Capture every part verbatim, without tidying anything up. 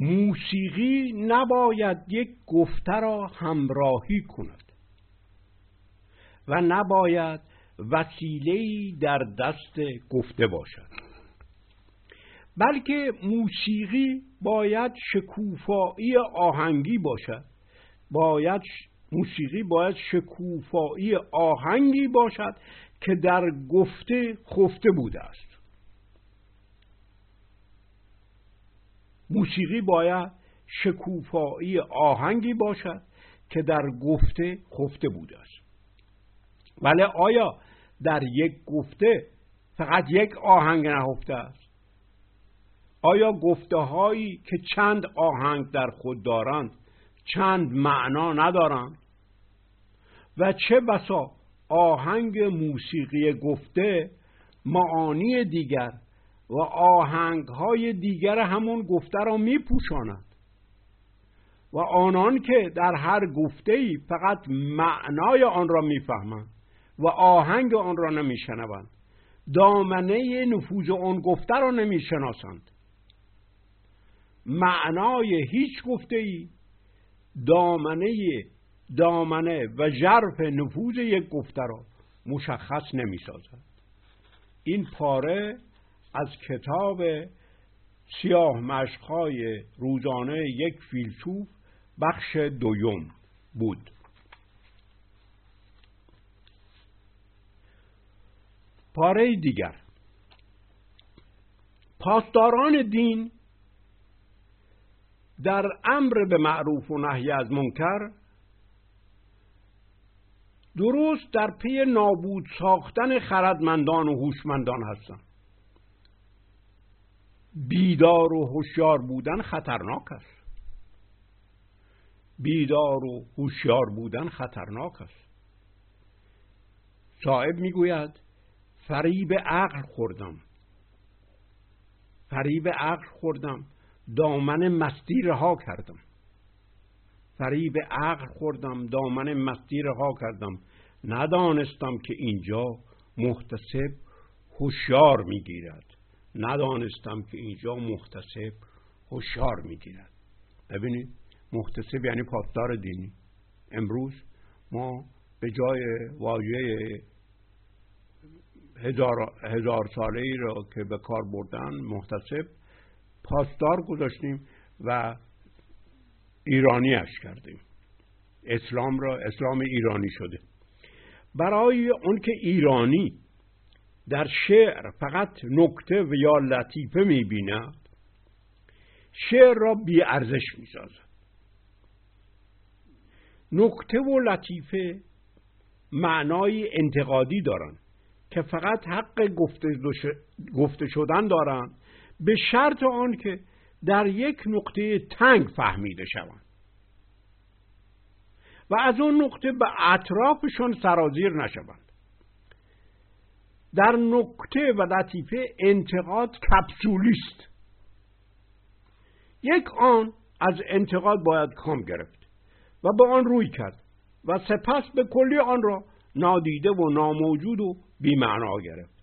موسیقی نباید یک گفته را همراهی کند و نباید وسیله‌ای در دست گفته باشد، بلکه موسیقی باید شکوفایی آهنگی باشد. باید موسیقی باید شکوفایی آهنگی باشد که در گفته خفته بوده است. موسیقی باید شکوفایی آهنگی باشد که در گفته خفته بوده است. ولی آیا در یک گفته فقط یک آهنگ نهفته است؟ آیا گفته هایی که چند آهنگ در خود دارند چند معنا ندارند؟ و چه بسا آهنگ موسیقی گفته معانی دیگر و آهنگ های دیگر همون گفته را می پوشاند و آنان که در هر گفته‌ای فقط معنای آن را می فهمند و آهنگ آن را نمی شنوند، دامنه نفوذ آن گفته را نمی شناسند. معنای هیچ گفته‌ای دامنه دامنه و ژرف نفوذ یک گفته را مشخص نمی سازد. این پاره از کتاب سیاه مشق‌های روزانه یک فیلسوف بخش دوم بود. پاره دیگر، پاسداران دین در امر به معروف و نهی از منکر درست در پی نابود ساختن خردمندان و هوشمندان هستند. بیدار و هوشیار بودن خطرناک است. بیدار و هوشیار بودن خطرناک است. صاحب میگوید فریب عقل خوردم، فریب عقل خوردم، دامن مستی رها کردم. فریب عقل خوردم، دامن مستی رها کردم، ندانستم که اینجا محتسب هوشیار میگیرد. ندانستم که اینجا محتسب هوشیار میگیرد. ببینید، محتسب یعنی پاسدار دینی. امروز ما به جای واژه هزار, هزار ساله ای را که به کار بردن محتسب، پاسدار گذاشتیم و ایرانیش کردیم. اسلام را اسلام ایرانی شده. برای اون که ایرانی در شعر فقط نکته و یا لطیفه می‌بیند، شعر را بی‌ارزش می‌سازد. نکته و لطیفه معنای انتقادی دارند که فقط حق گفته شدن دارند، به شرط آن که در یک نقطه تنگ فهمیده شوند و از اون نقطه به اطرافشان سرازیر نشوند. در نکته و لطیفه انتقاد کپسولیست. یک آن از انتقاد باید کام گرفت و به آن روی کرد و سپس به کلی آن را نادیده و ناموجود و بی‌معنا گرفت.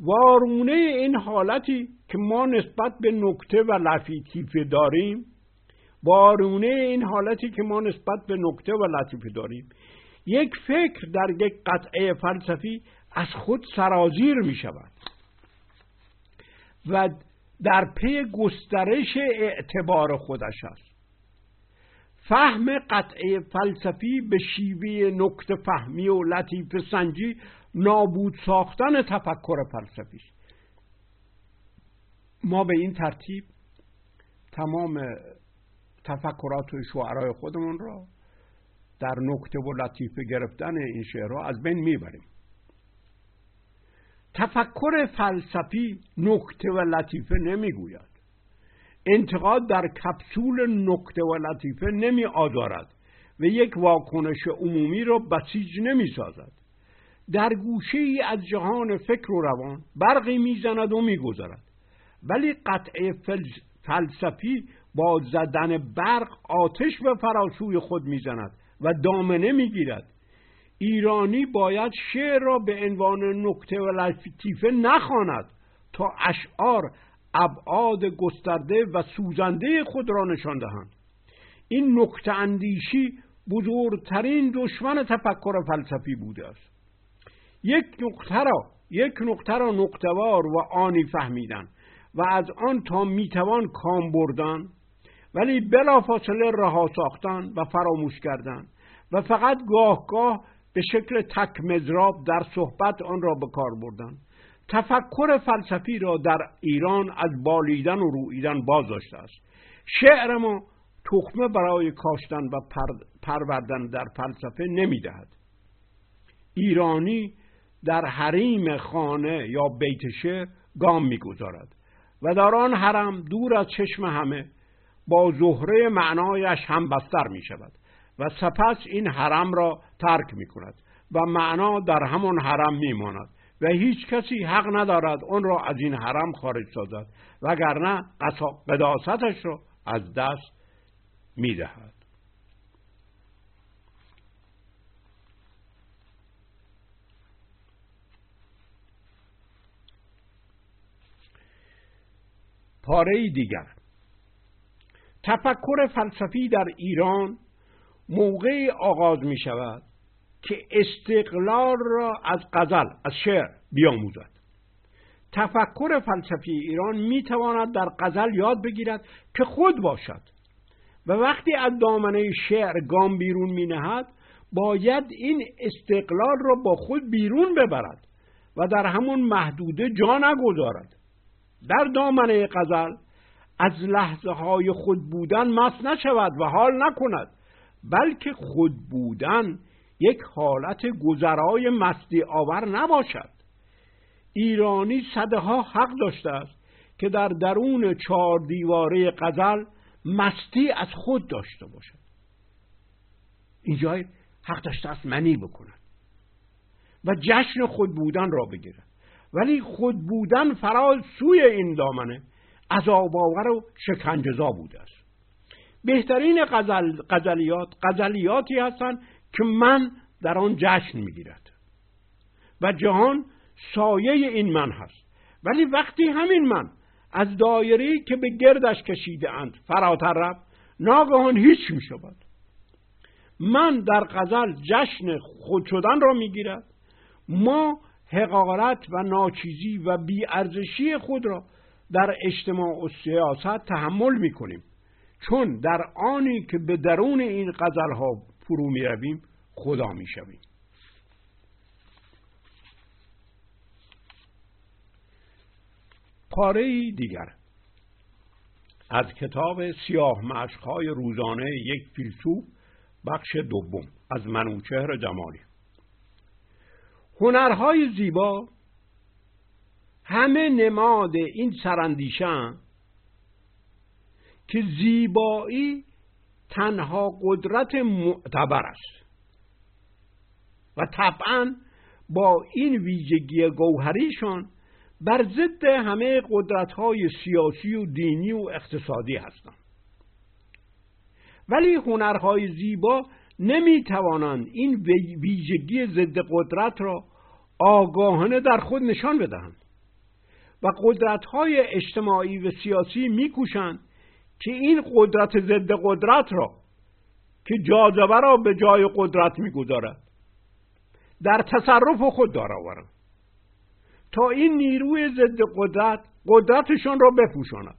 وارونه این حالتی که ما نسبت به نکته و لطیفه داریم، وارونه این حالتی که ما نسبت به نکته و لطیفه داریم، یک فکر در یک قطعه فلسفی از خود سرازیر می شود و در پی گسترش اعتبار خودش است. فهم قطعه فلسفی به شیوه نکته فهمی و لطیفه سنجی نابود ساختن تفکر فلسفی است. ما به این ترتیب تمام تفکرات و شعرهای خودمون را در نکته و لطیفه گرفتن این شعرها از بین میبریم. تفکر فلسفی نکته و لطیفه نمیگوید. انتقاد در کپسول نکته و لطیفه نمی آزارد و یک واکنش عمومی را بسیج نمی سازد. در گوشه ای از جهان فکر و روان برقی می زند و می گذرد. ولی قطعه فلسفی با زدن برق آتش به فراسوی خود می زند و دامنه می گیرد. ایرانی باید شعر را به عنوان نکته و لطیفه نخواند تا اشعار ابعاد گسترده و سوزنده خود را نشان دهند. این نکته اندیشی بزرگترین دشمن تفکر فلسفی بوده است. یک نکته را یک نکته را نکته‌وار و آنی فهمیدن و از آن تا میتوان کام بردن، ولی بلافاصله رها ساختن و فراموش کردن و فقط گاه گاه به شکل تک مضراب در صحبت آن را به کار بردن. تفکر فلسفی را در ایران از بالیدن و روییدن باز داشته است. شعر ما تخمه برای کاشتن و پروردن در فلسفه نمیدهد. ایرانی در حریم خانه یا بیت شعر گام میگذارد و در آن حرم دور از چشم همه با زهره معنایش همبستر می شود و سپس این حرم را ترک می کند و معنا در همان حرم می ماند و هیچ کسی حق ندارد آن را از این حرم خارج سازد، وگرنه قداستش را از دست می دهد. پاره دیگر. تفکر فلسفی در ایران موقعی آغاز می شود که استقلال را از غزل، از شعر بیاموزد. تفکر فلسفی ایران می تواند در غزل یاد بگیرد که خود باشد و وقتی از دامنه شعر گام بیرون می نهد باید این استقلال را با خود بیرون ببرد و در همون محدوده جا نگذارد. در دامنه غزل از لحظه های خود بودن مست نشود و حال نکند، بلکه خود بودن یک حالت گذرای مستی آور نباشد. ایرانی صدها حق داشته است که در درون چهار دیواره غزل مستی از خود داشته باشد. اینجا حق داشته است منی بکند و جشن خود بودن را بگیرد، ولی خود بودن فراز سوی این دامنه عذاب‌آور و شکنجه‌زا بوده است. بهترین غزل، غزلیات غزلیاتی هستند که من در آن جشن می‌گیرد و جهان سایه این من هست، ولی وقتی همین من از دایره‌ای که به گردش کشیده اند فراتر رفت، ناگهان هیچ می‌شود. من در غزل جشن خود شدن را می‌گیرد، ما حقارت و ناچیزی و بی‌ارزشی خود را در اجتماع و سیاست تحمل می کنیم، چون در آنی که به درون این غزل‌ها فرو می رویم خدا می شویم. پاره دیگر از کتاب سیاه مشق‌های روزانه یک فیلسوف، بخش دوم، از منوچهر جمالی. هنرهای زیبا همه نماد این سراندیشه‌اند که زیبایی تنها قدرت معتبر است و طبعا با این ویژگی گوهریشان بر ضد همه قدرت‌های سیاسی و دینی و اقتصادی هستند. ولی هنرهای زیبا نمی‌توانند این ویژگی ضد قدرت را آگاهانه در خود نشان بدهند و قدرت‌های اجتماعی و سیاسی می‌کوشند که این قدرت ضد قدرت را که جاذبه را به جای قدرت می‌گذارد در تصرف خود دارا آورند تا این نیروی ضد قدرت قدرتشان را بپوشاند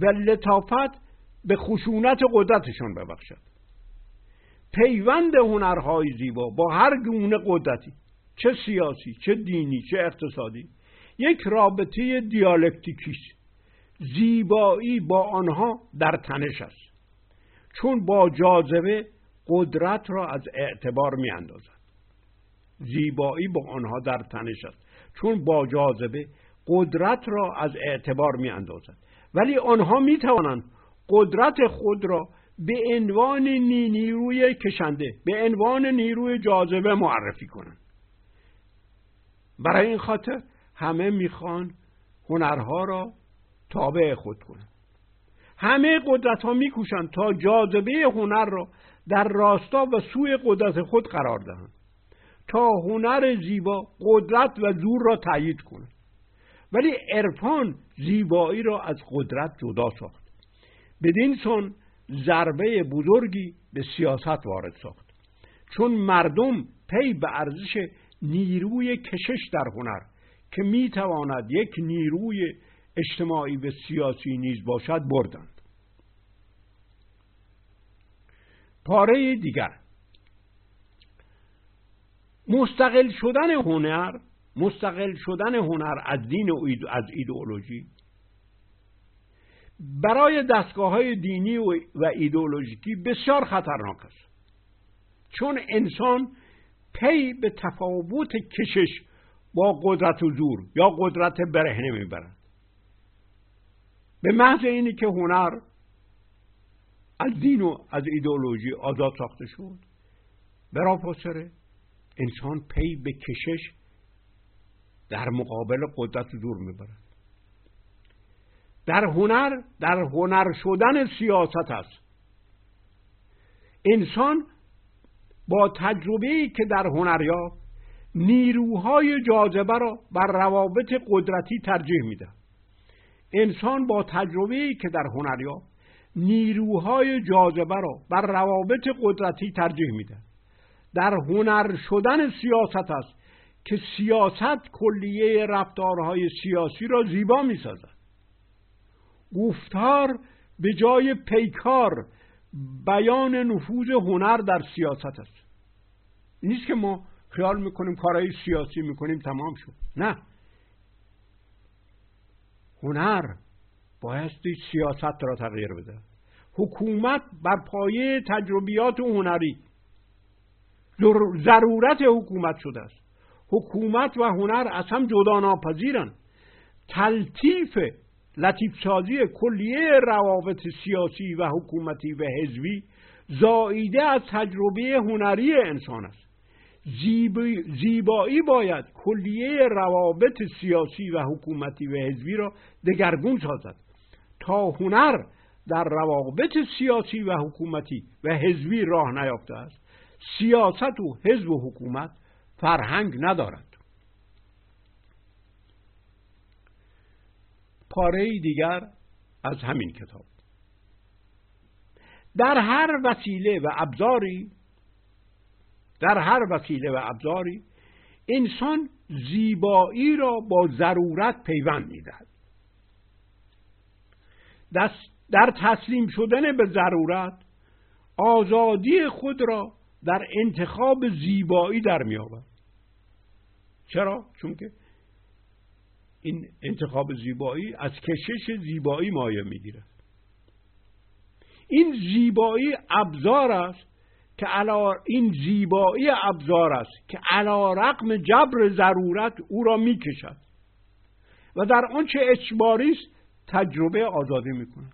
و لطافت به خشونت قدرتشان ببخشد. پیوند هنرهای زیبا با هر گونه قدرتی، چه سیاسی، چه دینی، چه اقتصادی، یک رابطه دیالکتیکی است. زیبایی با آنها در تنش است، چون با جاذبه قدرت را از اعتبار می‌اندازد. زیبایی با آنها در تنش است چون با جاذبه قدرت را از اعتبار می‌اندازد ولی آنها می‌توانند قدرت خود را به عنوان نیروی کشنده، به عنوان نیروی جاذبه معرفی کنند. برای این خاطر همه میخوان هنرها را تابع خود کنند. همه قدرت ها میکوشند تا جاذبه هنر را در راستا و سوی قدرت خود قرار دهند تا هنر زیبا قدرت و زور را تایید کند ولی عرفان زیبایی را از قدرت جدا ساخت، بدینسان ضربه بزرگی به سیاست وارد ساخت، چون مردم پی به ارزش نیروی کشش در هنر که می تواند یک نیروی اجتماعی و سیاسی نیز باشد بردند. پاره دیگر، مستقل شدن هنر مستقل شدن هنر از دین و از ایدئولوژی برای دستگاه‌های دینی و ایدئولوژیکی بسیار خطرناک است، چون انسان پی به تفاوت کشش با قدرت و زور یا قدرت برهنه میبرد. به محض اینی که هنر از دین و از ایدئولوژی آزاد ساخته شد، بلافاصله انسان پی به کشش در مقابل قدرت و زور میبرد. در هنر در هنر شدن سیاست است. انسان با تجربه‌ای که در هنر یافت نیروهای جاذبه را بر روابط قدرتی ترجیح می‌دهد. انسان با تجربه‌ای که در هنر یافت نیروهای جاذبه را بر روابط قدرتی ترجیح می‌دهد. در هنر شدن سیاست است که سیاست کلیه رفتارهای سیاسی را زیبا می‌سازد. گفتار به جای پیکار بیان نفوذ هنر در سیاست است. نیست که ما خیال میکنیم کارهای سیاسی میکنیم تمام شد، نه، هنر بایستی سیاست را تغییر بده. حکومت بر پایه تجربیات هنری ضرورت حکومت شده است. حکومت و هنر از هم جدا ناپذیرند. تلطیف لطیف‌سازی کلیه روابط سیاسی و حکومتی و حزبی زائیده از تجربه هنری انسان است. زیبایی باید کلیه روابط سیاسی و حکومتی و حزبی را دگرگون سازد تا هنر در روابط سیاسی و حکومتی و حزبی راه نیافته است. سیاست و حزب و حکومت فرهنگ ندارد. پاره دیگر از همین کتاب، در هر وسیله و ابزاری در هر وسیله و ابزاری انسان زیبایی را با ضرورت پیوند می‌دهد. در تسلیم شدن به ضرورت آزادی خود را در انتخاب زیبایی در می‌یابد. چرا؟ چون که این انتخاب زیبایی از کشش زیبایی مایه میگیرد. این زیبایی ابزار است که علا این زیبایی ابزار است که علی رغم جبر ضرورت او را میکشد و در آنچه اجباری است تجربه آزادی میکند.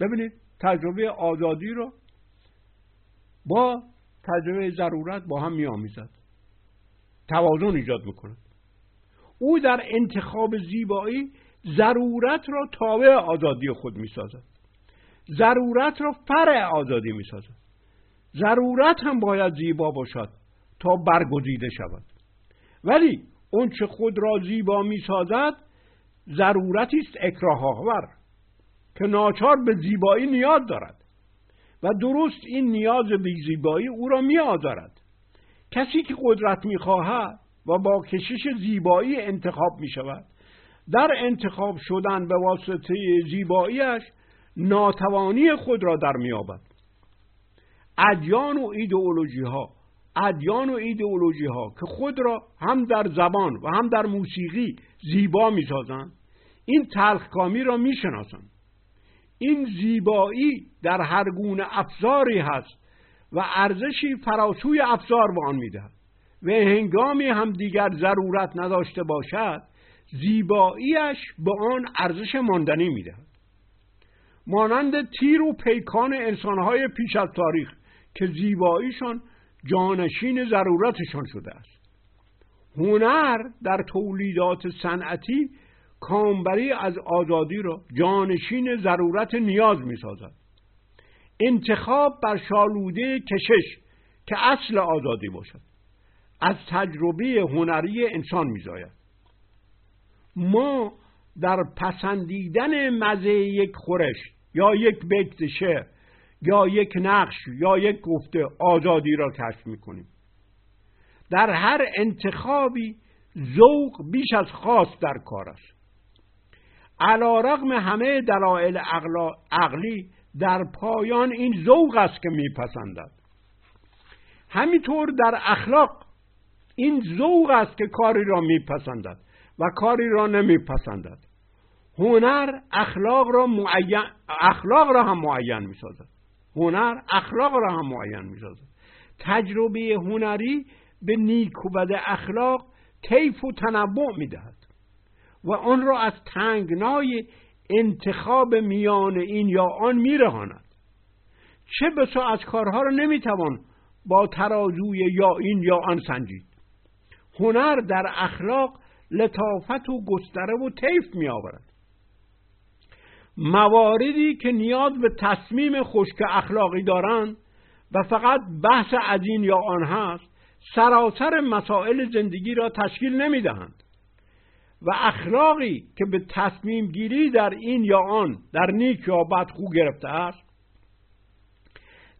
ببینید، تجربه آزادی را با تجربه ضرورت با هم میآمیزد، توازن ایجاد میکند. او در انتخاب زیبایی ضرورت را تابع آزادی خود می‌سازد. ضرورت را فرع آزادی می‌سازد. ضرورت هم باید زیبا باشد تا برگزیده شود. ولی اون چه خود را زیبا می‌سازد ضرورتی است اکراه آور که ناچار به زیبایی نیاز دارد و درست این نیاز به زیبایی او را می‌آزارد. کسی که قدرت می‌خواهد و با کشش زیبایی انتخاب می شود، در انتخاب شدن به واسطه زیباییش ناتوانی خود را در می یابد. ادیان و ایدئولوژی ها ادیان و ایدئولوژی ها که خود را هم در زبان و هم در موسیقی زیبا می سازند، این تلخکامی را می شناسند. این زیبایی در هر گونه ابزاری هست و ارزشی فراسوی ابزار به آن می دهد و هنگامی هم دیگر ضرورت نداشته باشد، زیباییش به آن ارزش ماندنی می‌دهد. مانند تیر و پیکان انسان‌های پیش از تاریخ که زیباییشان جانشین ضرورتشان شده است. هنر در تولیدات صنعتی کامبری از آزادی را جانشین ضرورت نیاز می‌سازد. انتخاب بر شالوده کشش که اصل آزادی باشد از تجربه هنری انسان می‌زاید. ما در پسندیدن مزه یک خورش یا یک بیت شعر یا یک نقش یا یک گفته آزادی را کشف می‌کنیم. در هر انتخابی ذوق بیش از خاص در کار است. علی‌رغم همه دلایل عقلی در پایان این ذوق است که میپسندد. همینطور در اخلاق این ذوق است که کاری را میپسندد و کاری را نمیپسندد. هنر اخلاق را معین اخلاق را هم معین میسازد. هنر اخلاق را هم معین میسازد. تجربه هنری به نیک و بد اخلاق طیف و تنوع میدهد و آن را از تنگنای انتخاب میان این یا آن میرهاند. چه بسا از کارها را نمیتوان با ترازوی یا این یا آن سنجید. هنر در اخلاق لطافت و گستره و طیف میآورد. مواردی که نیاز به تصمیم خشک اخلاقی دارند و فقط بحث از این یا آن هست، سراسر مسائل زندگی را تشکیل نمیدهند و اخلاقی که به تصمیم گیری در این یا آن، در نیک یا بد خو گرفته است،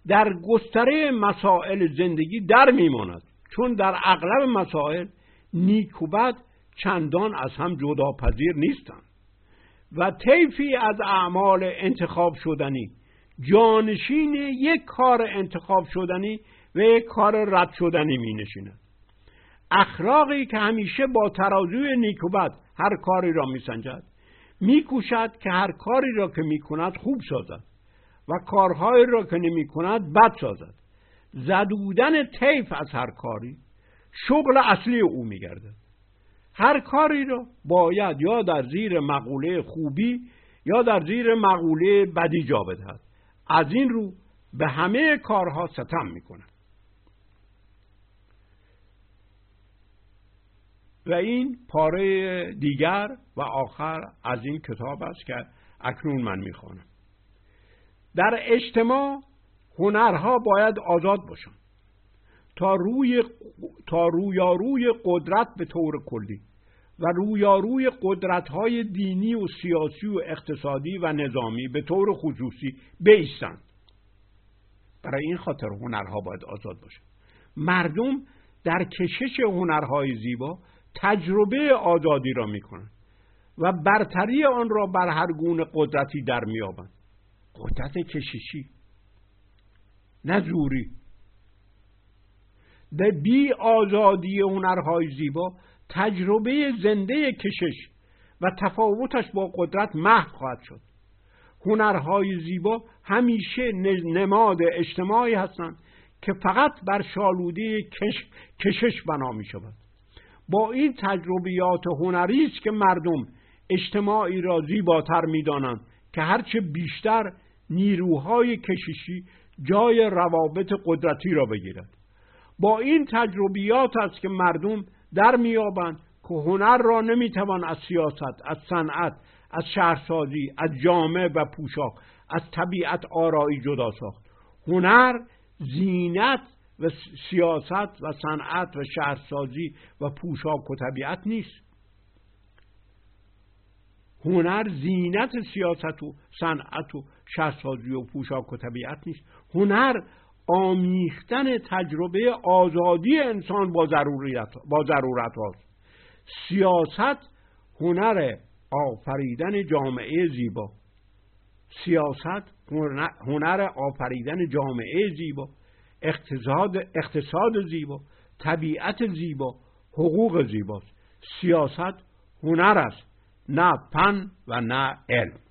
در گستره مسائل زندگی در میماند، چون در اغلب مسائل نیک و بد چندان از هم جداپذیر نیستند و طیفی از اعمال انتخاب شدنی جانشین یک کار انتخاب شدنی و یک کار رد شدنی می نشیند. اخلاقی که همیشه با ترازوی نیک و بد هر کاری را می سنجد، می کوشد که هر کاری را که می کند خوب سازد و کارهایی را که نمی کند بد سازد. زدودن طیف از هر کاری شغل اصلی او می گردد. هر کاری را باید یا در زیر مقوله خوبی یا در زیر مقوله بدی جا بدهد. از این رو به همه کارها ستم می کند و این پاره دیگر و آخر از این کتاب است که اکنون من میخوانم. در اجتماع هنرها باید آزاد باشند تا روی تا رویاروی قدرت به طور کلی و رویاروی قدرت‌های دینی و سیاسی و اقتصادی و نظامی به طور خصوصی بایستند. برای این خاطر هنرها باید آزاد باشند. مردم در کشش هنرهای زیبا تجربه آزادی را میکنند و برتری آن را بر هر گونه قدرتی در میابند. قدرت کششی نه زوری. در بی آزادی هنرهای زیبا تجربه زنده کشش و تفاوتش با قدرت محو خواهد شد. هنرهای زیبا همیشه نماد اجتماعی هستند که فقط بر شالوده کش... کشش بنا می شود. با این تجربیات هنری است که مردم اجتماعی را زیباتر می‌دانند که هرچه بیشتر نیروهای کششی جای روابط قدرتی را بگیرد. با این تجربیات است که مردم در می‌یابند که هنر را نمی‌توان از سیاست، از صنعت، از شهرسازی، از جامعه و پوشاک، از طبیعت آرایی جدا ساخت. هنر زینت و سیاست و صنعت و شهرسازی و پوشاک و طبیعت نیست. هنر زینت سیاست و صنعت و شهرسازی و پوشاک و طبیعت نیست. هنر آمیختن تجربه آزادی انسان با ضرورت با ضرورت هاست. سیاست هنر آفریدن جامعه زیبا. سیاست هنر آفریدن جامعه زیبا، اقتصاد اقتصاد زیبا، طبیعت زیبا، حقوق زیباست. سیاست هنر است، نه فن و نه علم.